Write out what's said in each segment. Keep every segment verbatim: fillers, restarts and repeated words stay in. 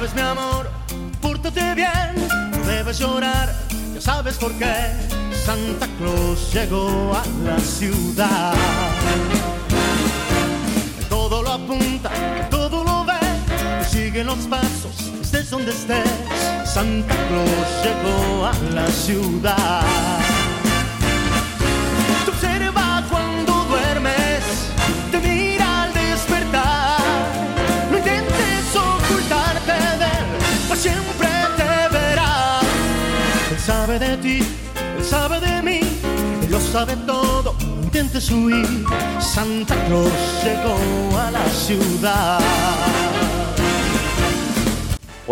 sabes, mi amor, pórtate bien, no debes llorar, ya sabes por qué. Santa Claus llegó a la ciudad. Todo lo apunta, todo lo ve, sigue los pasos, estés donde estés. Santa Claus llegó a la ciudad. Te observa cuando duermes, te mira al despertar. No intentes ocultarte de él, pues siempre te verá. Él sabe de ti, él sabe de mí, él lo sabe todo, no intentes huir. Santa Claus llegó a la ciudad.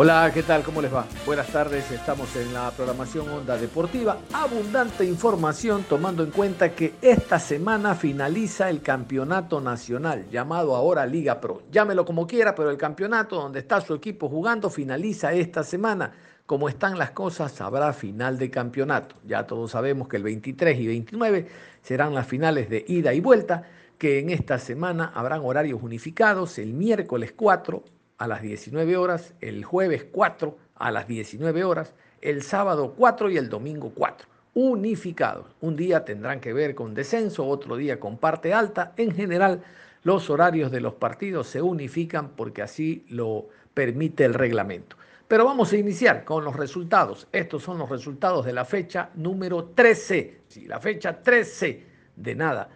Hola, ¿qué tal? ¿Cómo les va? Buenas tardes, estamos en la programación Onda Deportiva. Abundante información, tomando en cuenta que esta semana finaliza el campeonato nacional, llamado ahora Liga Pro. Llámelo como quiera, pero el campeonato donde está su equipo jugando finaliza esta semana. Como están las cosas, habrá final de campeonato. Ya todos sabemos que el veintitrés y veintinueve serán las finales de ida y vuelta, que en esta semana habrán horarios unificados, el miércoles cuatro a las diecinueve horas, el jueves cuatro a las diecinueve horas, el sábado cuatro y el domingo cuatro, unificados. Un día tendrán que ver con descenso, otro día con parte alta. En general, los horarios de los partidos se unifican porque así lo permite el reglamento. Pero vamos a iniciar con los resultados. Estos son los resultados de la fecha número trece, sí, la fecha trece de nada,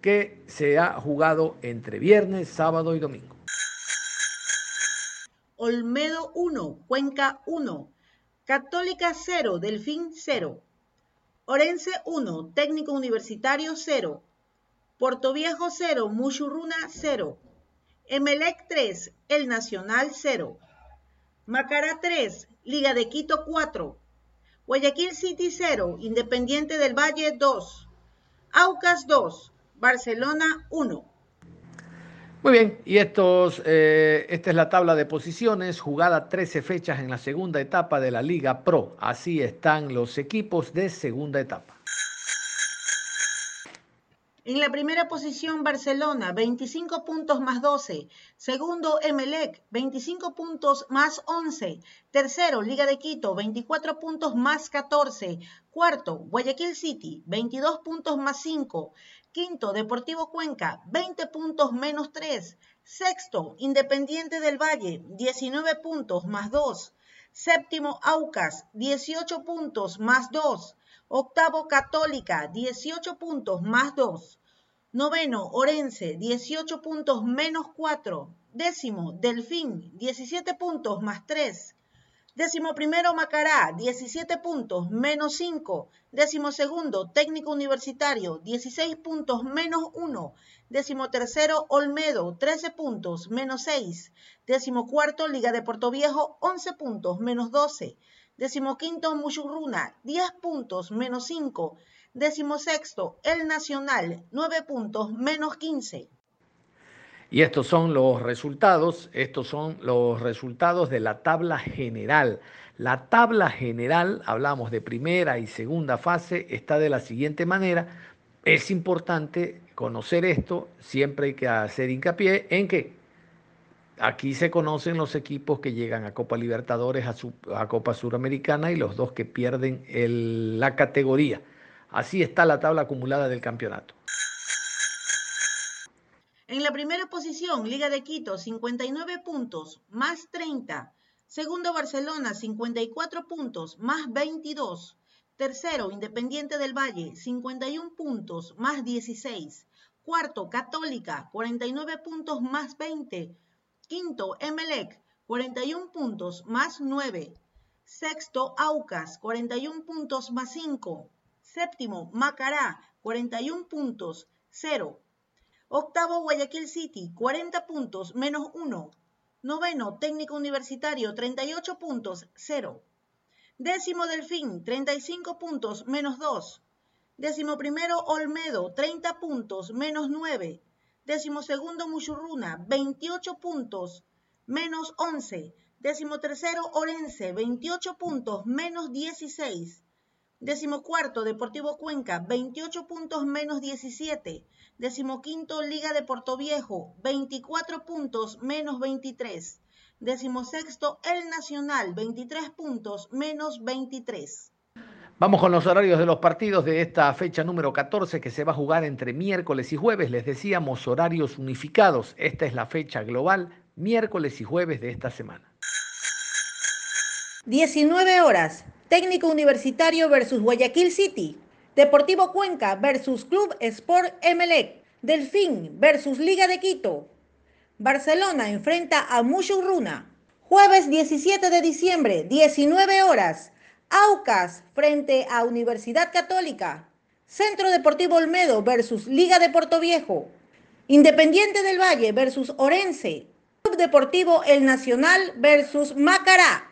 que se ha jugado entre viernes, sábado y domingo. Olmedo uno, Cuenca uno, Católica cero, Delfín cero, Orense uno, Técnico Universitario cero, Portoviejo cero, Mushuc Runa cero, Emelec tres, El Nacional cero, Macará tres, Liga de Quito cuatro, Guayaquil City cero, Independiente del Valle dos, Aucas dos, Barcelona uno. Muy bien, y estos, eh, esta es la tabla de posiciones, jugada trece fechas en la segunda etapa de la Liga Pro. Así están los equipos de segunda etapa. En la primera posición Barcelona, veinticinco puntos más doce. Segundo Emelec, veinticinco puntos más once. Tercero Liga de Quito, veinticuatro puntos más catorce. Cuarto Guayaquil City, veintidós puntos más cinco. Quinto, Deportivo Cuenca, veinte puntos menos tres. Sexto, Independiente del Valle, diecinueve puntos más dos. Séptimo, Aucas, dieciocho puntos más dos. Octavo, Católica, dieciocho puntos más dos. Noveno, Orense, dieciocho puntos menos cuatro. Décimo, Delfín, diecisiete puntos más tres. Décimo primero Macará, diecisiete puntos, menos cinco. Décimo segundo, Técnico Universitario, dieciséis puntos, menos uno. Décimo tercero, Olmedo, trece puntos, menos seis. Décimo cuarto, Liga de Portoviejo, once puntos, menos doce. Décimo quinto, Mushuc Runa, diez puntos, menos cinco. Décimo sexto, El Nacional, nueve puntos, menos quince. Y estos son los resultados, estos son los resultados de la tabla general. La tabla general, hablamos de primera y segunda fase, está de la siguiente manera. Es importante conocer esto, siempre hay que hacer hincapié en que aquí se conocen los equipos que llegan a Copa Libertadores, a, su, a Copa Suramericana y los dos que pierden el, la categoría. Así está la tabla acumulada del campeonato. En la primera posición, Liga de Quito, cincuenta y nueve puntos, más treinta. Segundo, Barcelona, cincuenta y cuatro puntos, más veintidós. Tercero, Independiente del Valle, cincuenta y un puntos, más dieciséis. Cuarto, Católica, cuarenta y nueve puntos, más veinte. Quinto, Emelec, cuarenta y un puntos, más nueve. Sexto, Aucas, cuarenta y un puntos, más cinco. Séptimo, Macará, cuarenta y un puntos, cero. Octavo, Guayaquil City, cuarenta puntos, menos uno. Noveno, Técnico Universitario, treinta y ocho puntos, cero. Décimo, Delfín, treinta y cinco puntos, menos dos. Décimo primero, Olmedo, treinta puntos, menos nueve. Décimo segundo, Mushuc Runa, veintiocho puntos, menos once. Décimo tercero, Orense, veintiocho puntos, menos dieciséis. Décimo cuarto, Deportivo Cuenca, veintiocho puntos, menos diecisiete. Décimo quinto, Liga de Portoviejo, veinticuatro puntos, menos veintitrés. Decimosexto, El Nacional, veintitrés puntos, menos veintitrés. Vamos con los horarios de los partidos de esta fecha número catorce que se va a jugar entre miércoles y jueves. Les decíamos horarios unificados. Esta es la fecha global, miércoles y jueves de esta semana. diecinueve horas, Técnico Universitario versus Guayaquil City. Deportivo Cuenca versus Club Sport Emelec. Delfín versus Liga de Quito. Barcelona enfrenta a Mushuc Runa. Jueves diecisiete de diciembre, diecinueve horas. Aucas frente a Universidad Católica. Centro Deportivo Olmedo versus Liga de Portoviejo. Independiente del Valle versus Orense. Club Deportivo El Nacional versus Macará.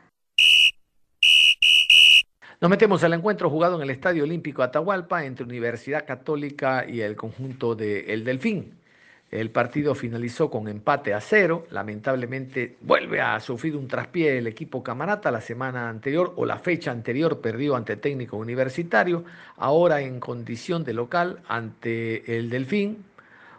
Nos metemos al encuentro jugado en el Estadio Olímpico Atahualpa entre Universidad Católica y el conjunto de El Delfín. El partido finalizó con empate a cero. Lamentablemente vuelve a sufrir un traspié el equipo camarata. La semana anterior o la fecha anterior perdió ante Técnico Universitario. Ahora en condición de local ante El Delfín.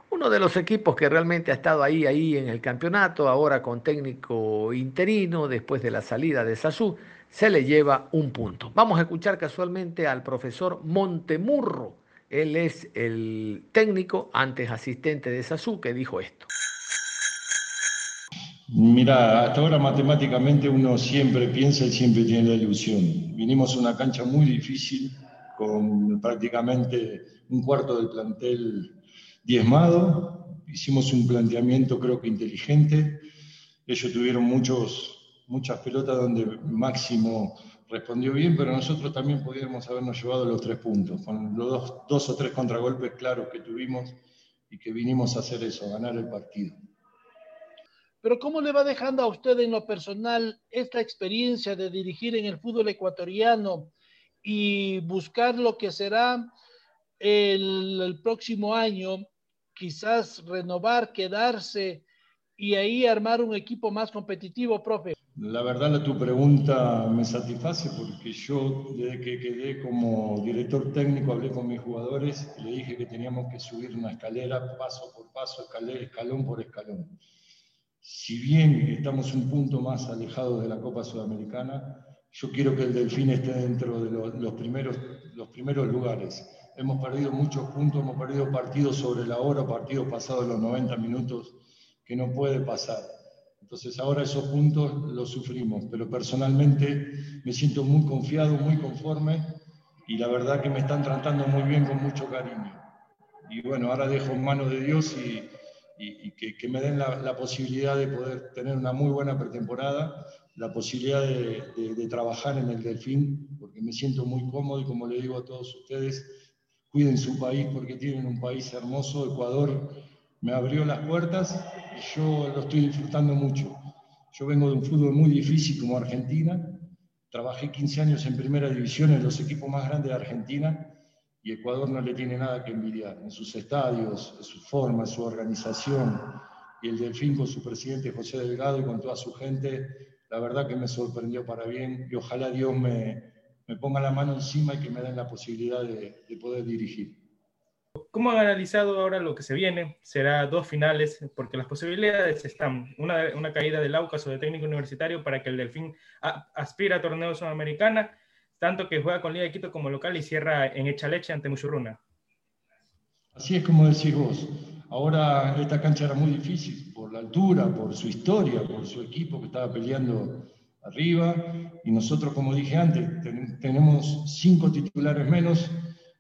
Uno de los equipos que realmente ha estado ahí, ahí en el campeonato, ahora con técnico interino, después de la salida de Sasú, se le lleva un punto. Vamos a escuchar casualmente al profesor Montemurro. Él es el técnico, antes asistente de Sasú, que dijo esto. Mira, hasta ahora matemáticamente uno siempre piensa y siempre tiene la ilusión. Vinimos a una cancha muy difícil, con prácticamente un cuarto del plantel diezmado, hicimos un planteamiento creo que inteligente, ellos tuvieron muchos, muchas pelotas donde Máximo respondió bien, pero nosotros también podíamos habernos llevado los tres puntos, con los dos, dos o tres contragolpes claros que tuvimos y que vinimos a hacer eso, ganar el partido. Pero ¿cómo le va dejando a usted en lo personal esta experiencia de dirigir en el fútbol ecuatoriano y buscar lo que será el, el próximo año? Quizás renovar, quedarse y ahí armar un equipo más competitivo, profe. La verdad, tu pregunta me satisface porque yo desde que quedé como director técnico hablé con mis jugadores y le dije que teníamos que subir una escalera paso por paso, escalera, escalón por escalón. Si bien estamos un punto más alejados de la Copa Sudamericana, yo quiero que el Delfín esté dentro de los, los, primeros, los primeros lugares. Hemos perdido muchos puntos, hemos perdido partidos sobre la hora, partidos pasados los noventa minutos, que no puede pasar. Entonces ahora esos puntos los sufrimos, pero personalmente me siento muy confiado, muy conforme, y la verdad que me están tratando muy bien, con mucho cariño. Y bueno, ahora dejo en manos de Dios y, y, y que, que me den la, la posibilidad de poder tener una muy buena pretemporada, la posibilidad de, de, de trabajar en el Delfín, porque me siento muy cómodo y como le digo a todos ustedes, cuiden su país porque tienen un país hermoso. Ecuador me abrió las puertas y yo lo estoy disfrutando mucho. Yo vengo de un fútbol muy difícil como Argentina, trabajé quince años en primera división en los equipos más grandes de Argentina y Ecuador no le tiene nada que envidiar en sus estadios, en su forma, en su organización, y el Delfín con su presidente José Delgado y con toda su gente, la verdad que me sorprendió para bien y ojalá Dios me... me pongan la mano encima y que me den la posibilidad de, de poder dirigir. ¿Cómo han analizado ahora lo que se viene? Será dos finales, porque las posibilidades están. Una, una caída del Aucas o de Técnico Universitario para que el Delfín a, aspira a torneo sudamericana, tanto que juega con Liga de Quito como local y cierra en Echaleche ante Mushuc Runa. Así es como decís vos. Ahora esta cancha era muy difícil, por la altura, por su historia, por su equipo que estaba peleando arriba, y nosotros, como dije antes, ten, tenemos cinco titulares menos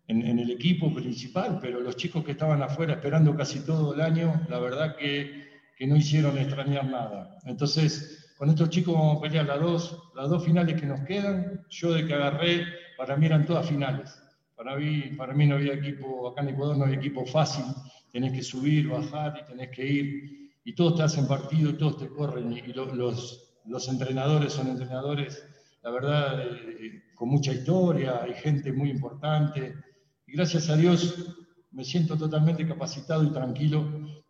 en, en el equipo principal, pero los chicos que estaban afuera esperando casi todo el año, la verdad que, que no hicieron extrañar nada. Entonces, con estos chicos vamos a pelear las dos, las dos finales que nos quedan. Yo de que agarré, para mí eran todas finales. Para mí, para mí no había equipo, acá en Ecuador no había equipo fácil, tenés que subir, bajar y tenés que ir, y todos te hacen partido y todos te corren, y, y los... los Los entrenadores son entrenadores, la verdad, eh, con mucha historia, hay gente muy importante. Y gracias a Dios me siento totalmente capacitado y tranquilo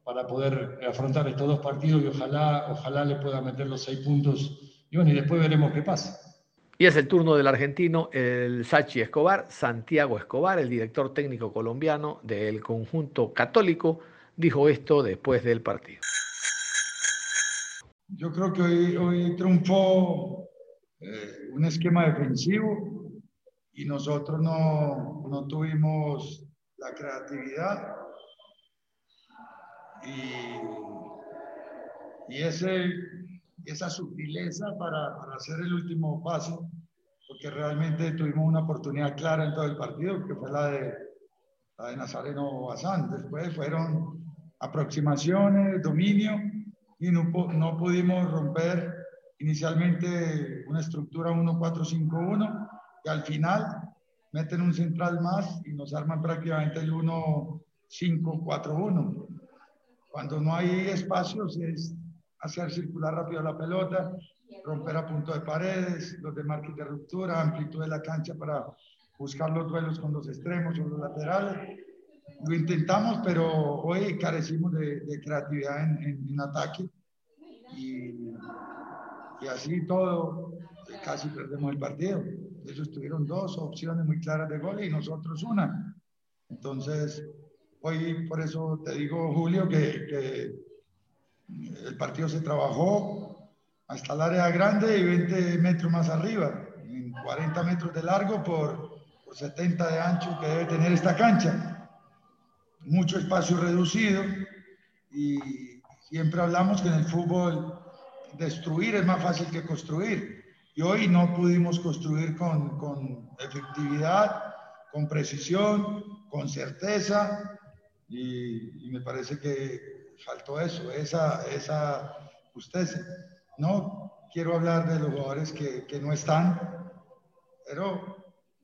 para poder afrontar estos dos partidos y ojalá, ojalá le pueda meter los seis puntos. Y bueno, y después veremos qué pasa. Y es el turno del argentino, el Sachi Escobar, Santiago Escobar, el director técnico colombiano del conjunto católico, dijo esto después del partido. Yo creo que hoy, hoy triunfó eh, un esquema defensivo y nosotros no, no tuvimos la creatividad y, y ese, esa sutileza para, para hacer el último paso, porque realmente tuvimos una oportunidad clara en todo el partido, que fue la de, la de Nazareno Bazán. Después fueron aproximaciones, dominio, y no, no pudimos romper inicialmente una estructura uno cuatro cinco uno, que al final meten un central más y nos arman prácticamente el uno cinco cuatro uno. Cuando no hay espacios es hacer circular rápido la pelota, romper a punto de paredes, los demarques de ruptura, amplitud de la cancha para buscar los duelos con los extremos o los laterales. Lo intentamos, pero hoy carecimos de, de creatividad en, en, en ataque y, y así todo, casi perdemos el partido. Ellos tuvieron dos opciones muy claras de gol y nosotros una. Entonces, hoy por eso te digo, Julio, que, que el partido se trabajó hasta el área grande y veinte metros más arriba, en cuarenta metros de largo por, por setenta de ancho que debe tener esta cancha. Mucho espacio reducido y siempre hablamos que en el fútbol destruir es más fácil que construir. Y hoy no pudimos construir con, con efectividad, con precisión, con certeza y, y me parece que faltó eso, esa, esa justicia. No quiero hablar de los jugadores que, que no están, pero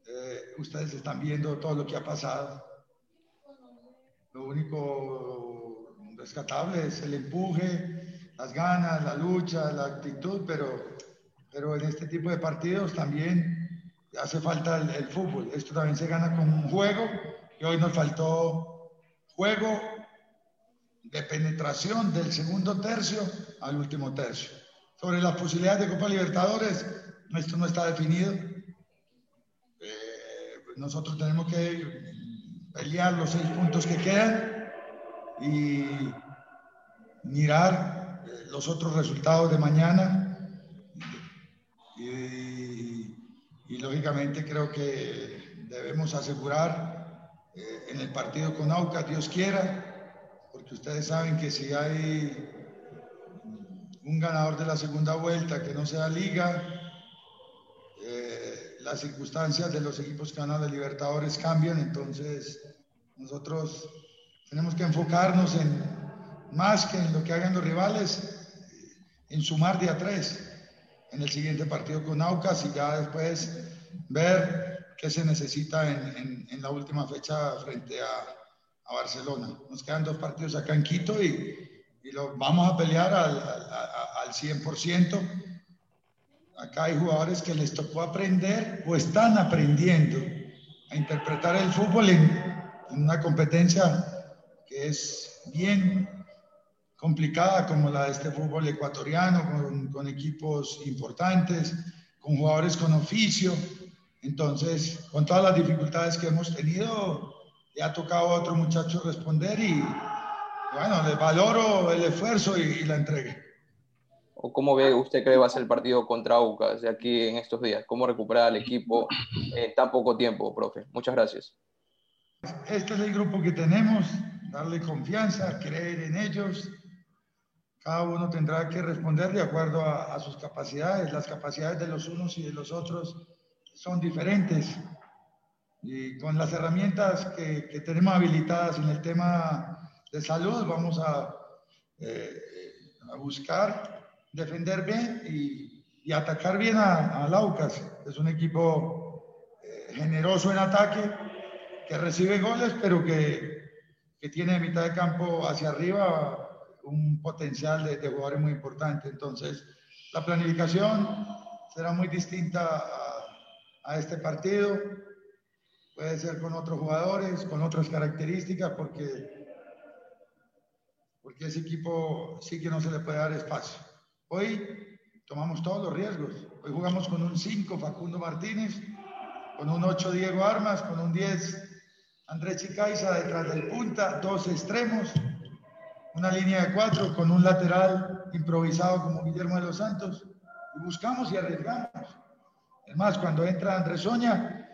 eh, ustedes están viendo todo lo que ha pasado. Lo único rescatable es el empuje, las ganas, la lucha, la actitud, pero, pero en este tipo de partidos también hace falta el, el fútbol. Esto también se gana con un juego y hoy nos faltó juego de penetración del segundo tercio al último tercio. Sobre las posibilidades de Copa Libertadores, esto no está definido. Eh, nosotros tenemos que pelear los seis puntos que quedan y mirar eh, los otros resultados de mañana. Y, y lógicamente creo que debemos asegurar eh, en el partido con Aucas, Dios quiera, porque ustedes saben que si hay un ganador de la segunda vuelta que no sea Liga, eh, las circunstancias de los equipos que van a la Libertadores cambian, entonces nosotros tenemos que enfocarnos en más que en lo que hagan los rivales, en sumar de a tres en el siguiente partido con Aucas y ya después ver qué se necesita en, en, en la última fecha frente a a Barcelona. Nos quedan dos partidos acá en Quito y, y lo vamos a pelear al, al, al cien por ciento. Acá hay jugadores que les tocó aprender o están aprendiendo a interpretar el fútbol en, en una competencia que es bien complicada como la de este fútbol ecuatoriano, con, con equipos importantes, con jugadores con oficio. Entonces, con todas las dificultades que hemos tenido, le ha tocado a otro muchacho responder y bueno, le valoro el esfuerzo y, y la entrega. ¿O cómo ve usted que va a ser el partido contra Aucas de aquí en estos días? ¿Cómo recuperar al equipo en tan poco tiempo, profe? Muchas gracias. Este es el grupo que tenemos, darle confianza, creer en ellos. Cada uno tendrá que responder de acuerdo a, a sus capacidades. Las capacidades de los unos y de los otros son diferentes. Y con las herramientas que, que tenemos habilitadas en el tema de salud, vamos a, eh, a buscar defender bien y, y atacar bien a, a Aucas. Es un equipo eh, generoso en ataque, que recibe goles, pero que, que tiene de mitad de campo hacia arriba un potencial de, de jugadores muy importante. Entonces, la planificación será muy distinta a, a este partido. Puede ser con otros jugadores, con otras características, porque, porque ese equipo sí que no se le puede dar espacio. Hoy tomamos todos los riesgos. Hoy jugamos con un cinco Facundo Martínez, con un ocho Diego Armas, con un diez Andrés Chicaiza detrás del punta, dos extremos, una línea de cuatro con un lateral improvisado como Guillermo de los Santos, y buscamos y arriesgamos. Es más, cuando entra Andresoña,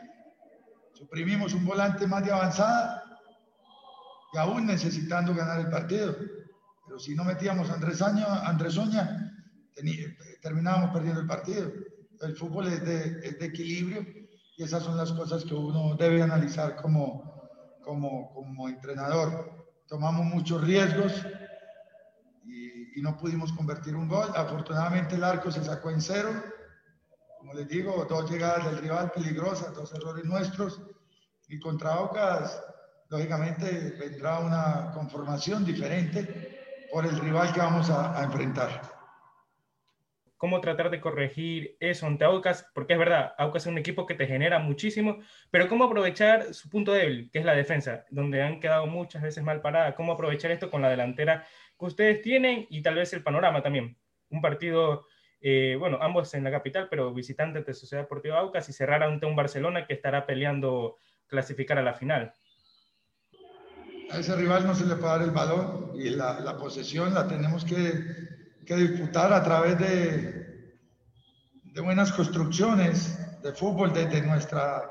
suprimimos un volante más de avanzada, y aún necesitando ganar el partido. Pero si no metíamos a Andresoña, terminábamos perdiendo el partido. El fútbol es de, es de equilibrio, y esas son las cosas que uno debe analizar como, como, como entrenador. Tomamos muchos riesgos y, y no pudimos convertir un gol. Afortunadamente el arco se sacó en cero. Como les digo, dos llegadas del rival peligrosas, dos errores nuestros. Y contra Aucas, lógicamente, vendrá una conformación diferente por el rival que vamos a, a enfrentar. Cómo tratar de corregir eso ante Aucas, porque es verdad, Aucas es un equipo que te genera muchísimo, pero cómo aprovechar su punto débil, que es la defensa, donde han quedado muchas veces mal parada, cómo aprovechar esto con la delantera que ustedes tienen y tal vez el panorama también. Un partido, eh, bueno, ambos en la capital, pero visitante ante Sociedad Deportiva Aucas y cerrar ante un Barcelona que estará peleando clasificar a la final. A ese rival no se le puede dar el balón y la, la posesión la tenemos que... que disputar a través de, de buenas construcciones de fútbol desde nuestra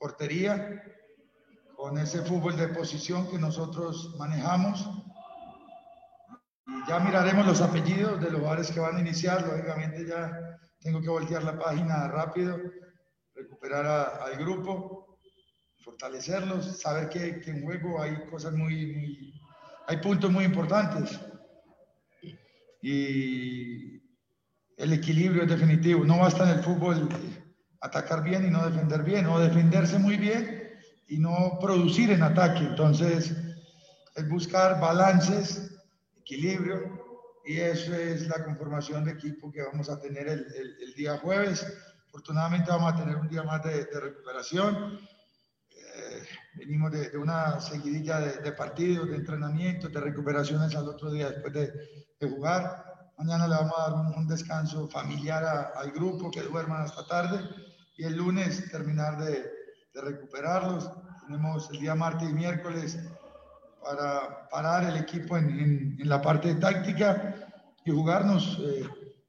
portería, con ese fútbol de posición que nosotros manejamos. Ya miraremos los apellidos de los jugadores que van a iniciar, lógicamente ya tengo que voltear la página rápido, recuperar a, al grupo, fortalecerlos, saber que, que en juego hay cosas muy, muy, hay puntos muy importantes. Y el equilibrio es definitivo. No basta en el fútbol atacar bien y no defender bien, o defenderse muy bien y no producir en ataque. Entonces, es buscar balances, equilibrio, y eso es la conformación de equipo que vamos a tener el, el, el día jueves. Afortunadamente vamos a tener un día más de, de recuperación. Eh, venimos de, de una seguidilla de, de partidos, de entrenamientos, de recuperaciones al otro día después de... de jugar. Mañana le vamos a dar un, un descanso familiar a, al grupo, que duerman hasta tarde, y el lunes terminar de, de recuperarlos. Tenemos el día martes y miércoles para parar el equipo en, en, en la parte táctica y jugarnos eh,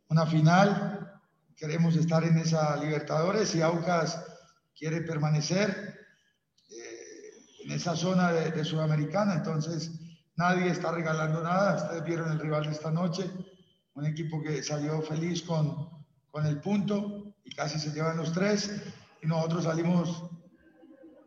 una final. Queremos estar en esa Libertadores, y Aucas quiere permanecer eh, en esa zona de, de Sudamericana. Entonces, nadie está regalando nada. Ustedes vieron el rival de esta noche, un equipo que salió feliz con, con el punto y casi se llevan los tres, y nosotros salimos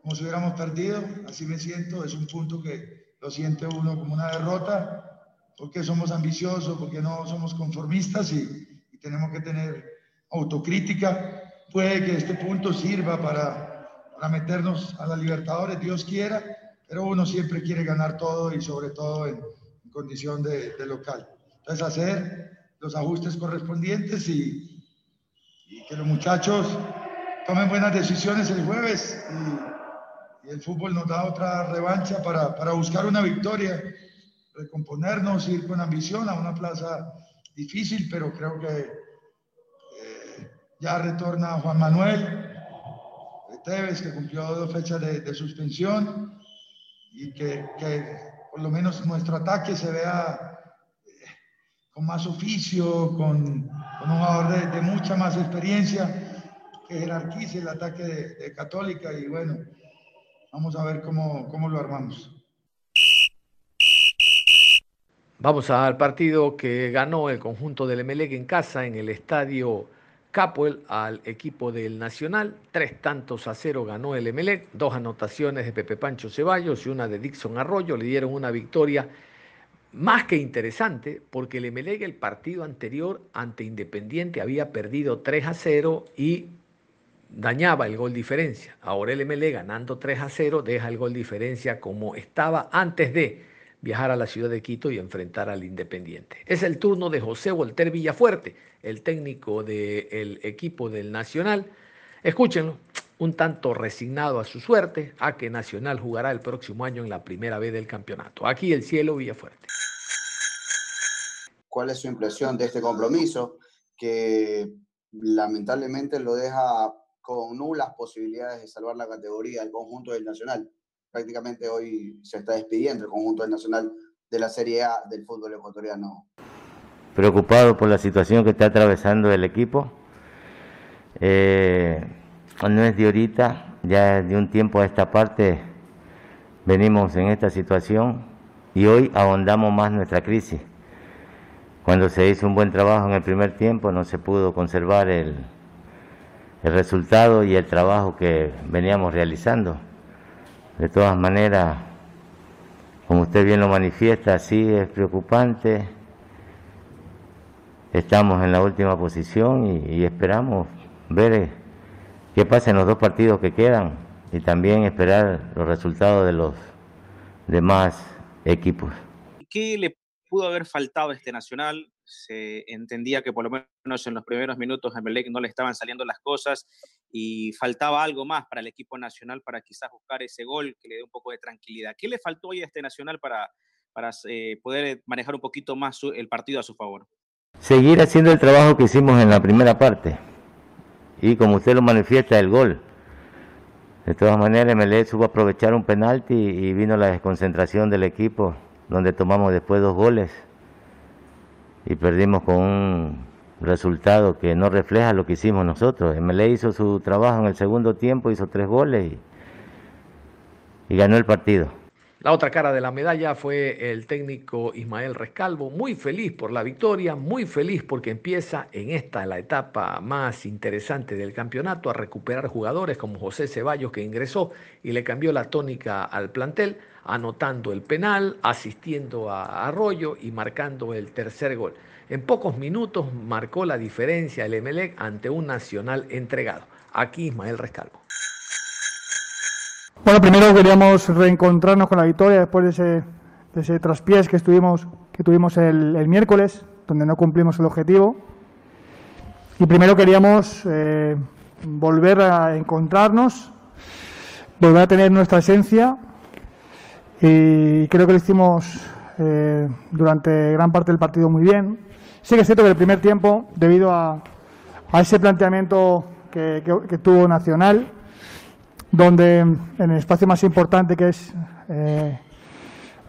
como si hubiéramos perdido. Así me siento, es un punto que lo siente uno como una derrota, porque somos ambiciosos, porque no somos conformistas, y, y tenemos que tener autocrítica. Puede que este punto sirva para, para meternos a la Libertadores, Dios quiera, pero uno siempre quiere ganar todo, y sobre todo en, en condición de, de local. Entonces, hacer los ajustes correspondientes y, y que los muchachos tomen buenas decisiones el jueves, y, y el fútbol nos da otra revancha para, para buscar una victoria, recomponernos, ir con ambición a una plaza difícil, pero creo que eh, ya retorna Juan Manuel Tevez, que cumplió dos fechas de, de suspensión, y que, que por lo menos nuestro ataque se vea eh, con más oficio, con, con un jugador de, de mucha más experiencia, que jerarquice el ataque de, de Católica. Y bueno, vamos a ver cómo, cómo lo armamos. Vamos al partido que ganó el conjunto del Emelec en casa, en el estadio Capuel, al equipo del Nacional. Tres tantos a cero ganó el Emelec, dos anotaciones de Pepe Pancho Cevallos y una de Dixon Arroyo le dieron una victoria más que interesante, porque el Emelec el partido anterior ante Independiente había perdido tres a cero y dañaba el gol diferencia. Ahora el Emelec, ganando tres a cero, deja el gol diferencia como estaba antes de viajar a la ciudad de Quito y enfrentar al Independiente. Es el turno de José Volter Villafuerte, el técnico del equipo del Nacional. Escúchenlo, un tanto resignado a su suerte, a que Nacional jugará el próximo año en la primera B del campeonato. Aquí el cielo Villafuerte. ¿Cuál es su impresión de este compromiso que lamentablemente lo deja con nulas posibilidades de salvar la categoría al conjunto del Nacional? Prácticamente hoy se está despidiendo el conjunto del Nacional de la Serie A del fútbol ecuatoriano. Preocupado por la situación que está atravesando el equipo, eh, no es de ahorita, ya de un tiempo a esta parte venimos en esta situación y hoy ahondamos más nuestra crisis. Cuando se hizo un buen trabajo en el primer tiempo no se pudo conservar el, el resultado y el trabajo que veníamos realizando. De todas maneras, como usted bien lo manifiesta, sí es preocupante. Estamos en la última posición y, y esperamos ver qué pasa en los dos partidos que quedan y también esperar los resultados de los demás equipos. ¿Qué le pudo haber faltado a este Nacional? Se entendía que por lo menos en los primeros minutos a Emelec no le estaban saliendo las cosas y faltaba algo más para el equipo nacional para quizás buscar ese gol que le dé un poco de tranquilidad. ¿Qué le faltó hoy a este Nacional para, para eh, poder manejar un poquito más su, el partido a su favor? Seguir haciendo el trabajo que hicimos en la primera parte y como usted lo manifiesta, el gol. De todas maneras, Emelec supo aprovechar un penalti y vino la desconcentración del equipo, donde tomamos después dos goles y perdimos con un resultado que no refleja lo que hicimos nosotros. Emelec hizo su trabajo en el segundo tiempo, hizo tres goles y, y ganó el partido. La otra cara de la medalla fue el técnico Ismael Rescalvo, muy feliz por la victoria, muy feliz porque empieza en esta la etapa más interesante del campeonato a recuperar jugadores como José Ceballos, que ingresó y le cambió la tónica al plantel, anotando el penal, asistiendo a Arroyo y marcando el tercer gol. En pocos minutos marcó la diferencia el Emelec ante un Nacional entregado. Aquí Ismael Rescalvo. Bueno, primero queríamos reencontrarnos con la victoria después de ese, de ese traspiés que, estuvimos, que tuvimos el, el miércoles, donde no cumplimos el objetivo. Y primero queríamos eh, volver a encontrarnos, volver a tener nuestra esencia. Y creo que lo hicimos eh, durante gran parte del partido muy bien. Sí que es cierto que el primer tiempo, debido a, a ese planteamiento que, que, que tuvo Nacional, donde en el espacio más importante que es eh,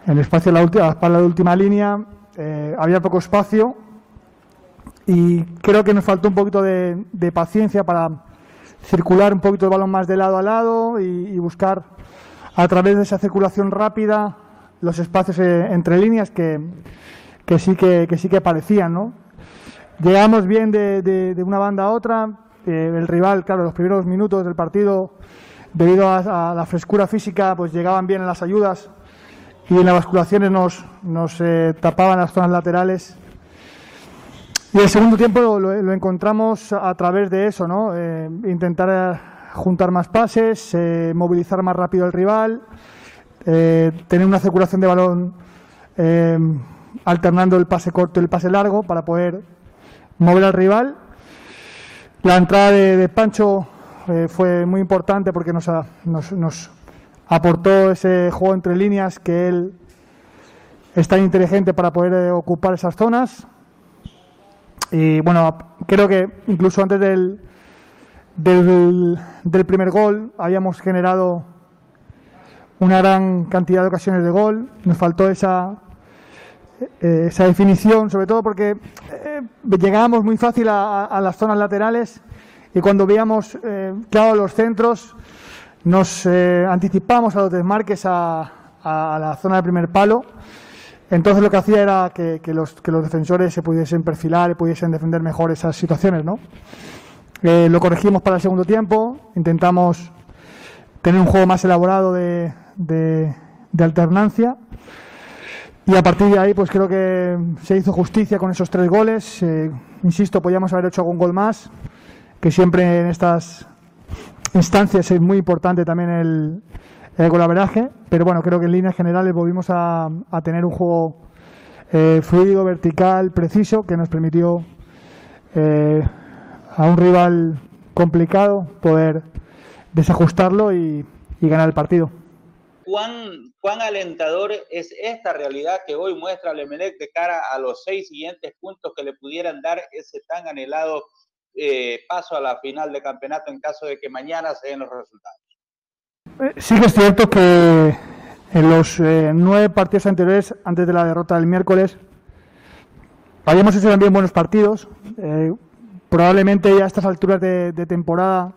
el espacio de la espalda de última línea eh, había poco espacio y creo que nos faltó un poquito de, de paciencia para circular un poquito el balón más de lado a lado y, y buscar a través de esa circulación rápida los espacios eh, entre líneas que, que, sí que, que sí que aparecían, ¿no? Llegamos bien de, de, de una banda a otra, eh, el rival, claro, los primeros minutos del partido debido a, a la frescura física, pues llegaban bien en las ayudas y en las basculaciones nos, nos eh, tapaban las zonas laterales. Y el segundo tiempo lo, lo, lo encontramos a través de eso, ¿no? Eh, intentar juntar más pases, eh, movilizar más rápido al rival, eh, tener una circulación de balón eh, alternando el pase corto y el pase largo para poder mover al rival. La entrada de, de Pancho Eh, fue muy importante porque nos, a, nos, nos aportó ese juego entre líneas que él es tan inteligente para poder eh, ocupar esas zonas. Y bueno, creo que incluso antes del, del, del primer gol habíamos generado una gran cantidad de ocasiones de gol. Nos faltó esa, eh, esa definición, sobre todo porque eh, llegábamos muy fácil a, a las zonas laterales. Y cuando veíamos eh, claro los centros, nos eh, anticipamos a los desmarques a, a, a la zona del primer palo. Entonces lo que hacía era que, que, los, que los defensores se pudiesen perfilar y pudiesen defender mejor esas situaciones, ¿no? Eh, lo corregimos para el segundo tiempo, intentamos tener un juego más elaborado de, de, de alternancia. Y a partir de ahí, pues creo que se hizo justicia con esos tres goles. Eh, insisto, podíamos haber hecho algún gol más, que siempre en estas instancias es muy importante también el, el golaveraje, pero bueno, creo que en líneas generales volvimos a, a tener un juego eh, fluido, vertical, preciso, que nos permitió eh, a un rival complicado poder desajustarlo y, y ganar el partido. ¿Cuán, cuán alentador es esta realidad que hoy muestra el Emelec de cara a los seis siguientes puntos que le pudieran dar ese tan anhelado Eh, paso a la final de campeonato en caso de que mañana se den los resultados? Sí que es cierto que En los eh, nueve partidos anteriores, antes de la derrota del miércoles, habíamos hecho también buenos partidos. Eh, probablemente ya a estas alturas de, de temporada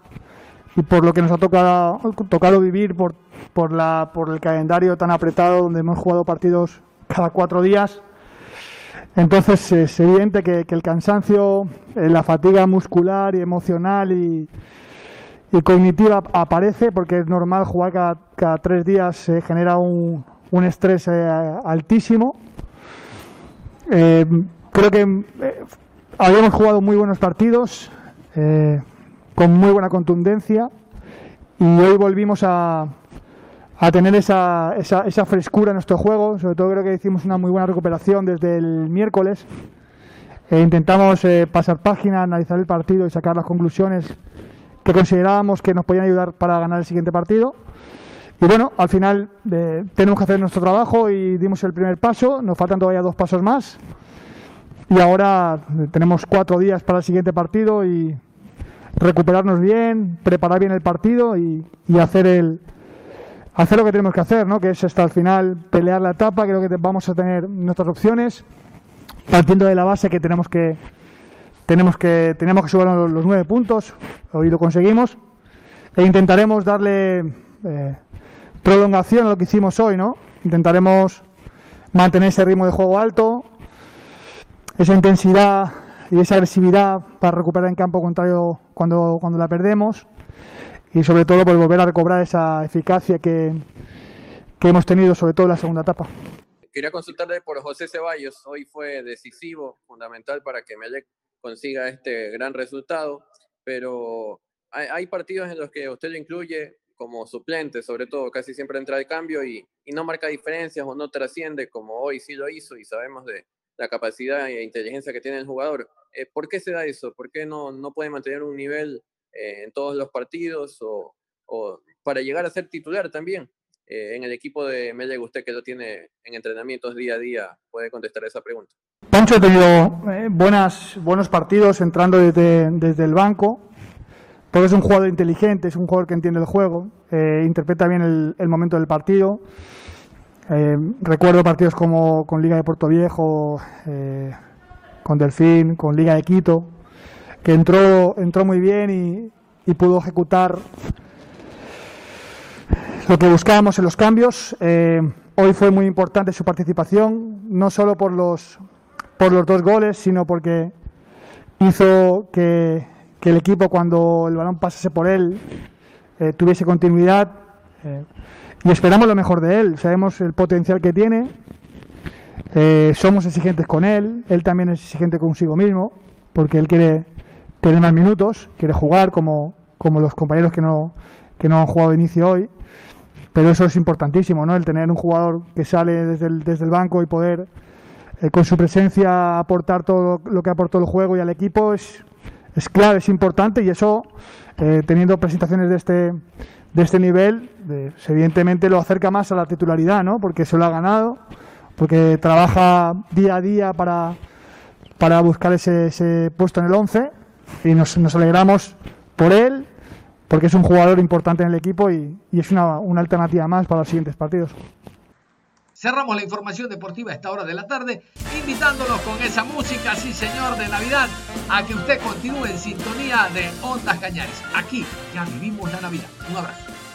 y por lo que nos ha tocado, tocado vivir, por, por, la, por el calendario tan apretado donde hemos jugado partidos cada cuatro días, entonces es evidente que, que el cansancio, eh, la fatiga muscular y emocional y... y cognitiva aparece, porque es normal jugar cada, cada tres días, se eh, genera un, un estrés eh, altísimo. Eh, creo que eh, habíamos jugado muy buenos partidos, eh, con muy buena contundencia, y hoy volvimos a, a tener esa, esa, esa frescura en nuestro juego. Sobre todo creo que hicimos una muy buena recuperación desde el miércoles. Eh, intentamos eh, pasar página, analizar el partido y sacar las conclusiones que considerábamos que nos podían ayudar para ganar el siguiente partido. Y bueno, al final eh, tenemos que hacer nuestro trabajo y dimos el primer paso. Nos faltan todavía dos pasos más y ahora tenemos cuatro días para el siguiente partido y recuperarnos bien, preparar bien el partido y, y hacer el hacer lo que tenemos que hacer, ¿no? Que es hasta el final pelear la etapa. Creo que vamos a tener nuestras opciones, partiendo de la base que tenemos que Tenemos que, tenemos que subir los, los nueve puntos, hoy lo conseguimos, e intentaremos darle eh, prolongación a lo que hicimos hoy, ¿no? Intentaremos mantener ese ritmo de juego alto, esa intensidad y esa agresividad para recuperar en campo contrario cuando, cuando la perdemos, y sobre todo pues, volver a recobrar esa eficacia que, que hemos tenido, sobre todo en la segunda etapa. Quería consultarle por José Ceballos. Hoy fue decisivo, fundamental para que Emelec consiga este gran resultado, pero hay, hay partidos en los que usted lo incluye como suplente, sobre todo, casi siempre entra de cambio y, y no marca diferencias o no trasciende, como hoy sí lo hizo, y sabemos de la capacidad e inteligencia que tiene el jugador. Eh, ¿Por qué se da eso? ¿Por qué no, no puede mantener un nivel eh, en todos los partidos o, o para llegar a ser titular también? Eh, en el equipo de Mella, usted que lo tiene en entrenamientos día a día, puede contestar esa pregunta. Pancho ha tenido eh, buenas, buenos partidos entrando desde, desde el banco, porque es un jugador inteligente, es un jugador que entiende el juego, eh, interpreta bien el, el momento del partido. Eh, recuerdo partidos como con Liga de Portoviejo, eh, con Delfín, con Liga de Quito, que entró, entró muy bien y, y pudo ejecutar lo que buscábamos en los cambios. Eh, hoy fue muy importante su participación, no solo por los... por los dos goles, sino porque hizo que, que el equipo, cuando el balón pasase por él, eh, tuviese continuidad, eh, y esperamos lo mejor de él. Sabemos el potencial que tiene, eh, somos exigentes con él, él también es exigente consigo mismo, porque él quiere tener más minutos, quiere jugar como, como los compañeros que no, que no han jugado de inicio hoy, pero eso es importantísimo, ¿no? El tener un jugador que sale desde el, desde el banco y poder Eh, con su presencia aportar todo lo que aportó el juego y al equipo es, es clave, es importante, y eso, eh, teniendo presentaciones de este, de este nivel, eh, evidentemente lo acerca más a la titularidad, ¿no? Porque se lo ha ganado, porque trabaja día a día para, para buscar ese, ese puesto en el once, y nos, nos alegramos por él, porque es un jugador importante en el equipo y, y es una, una alternativa más para los siguientes partidos. Cerramos la información deportiva a esta hora de la tarde, invitándolos con esa música, sí señor, de Navidad, a que usted continúe en sintonía de Ondas Cañares. Aquí ya vivimos la Navidad. Un abrazo.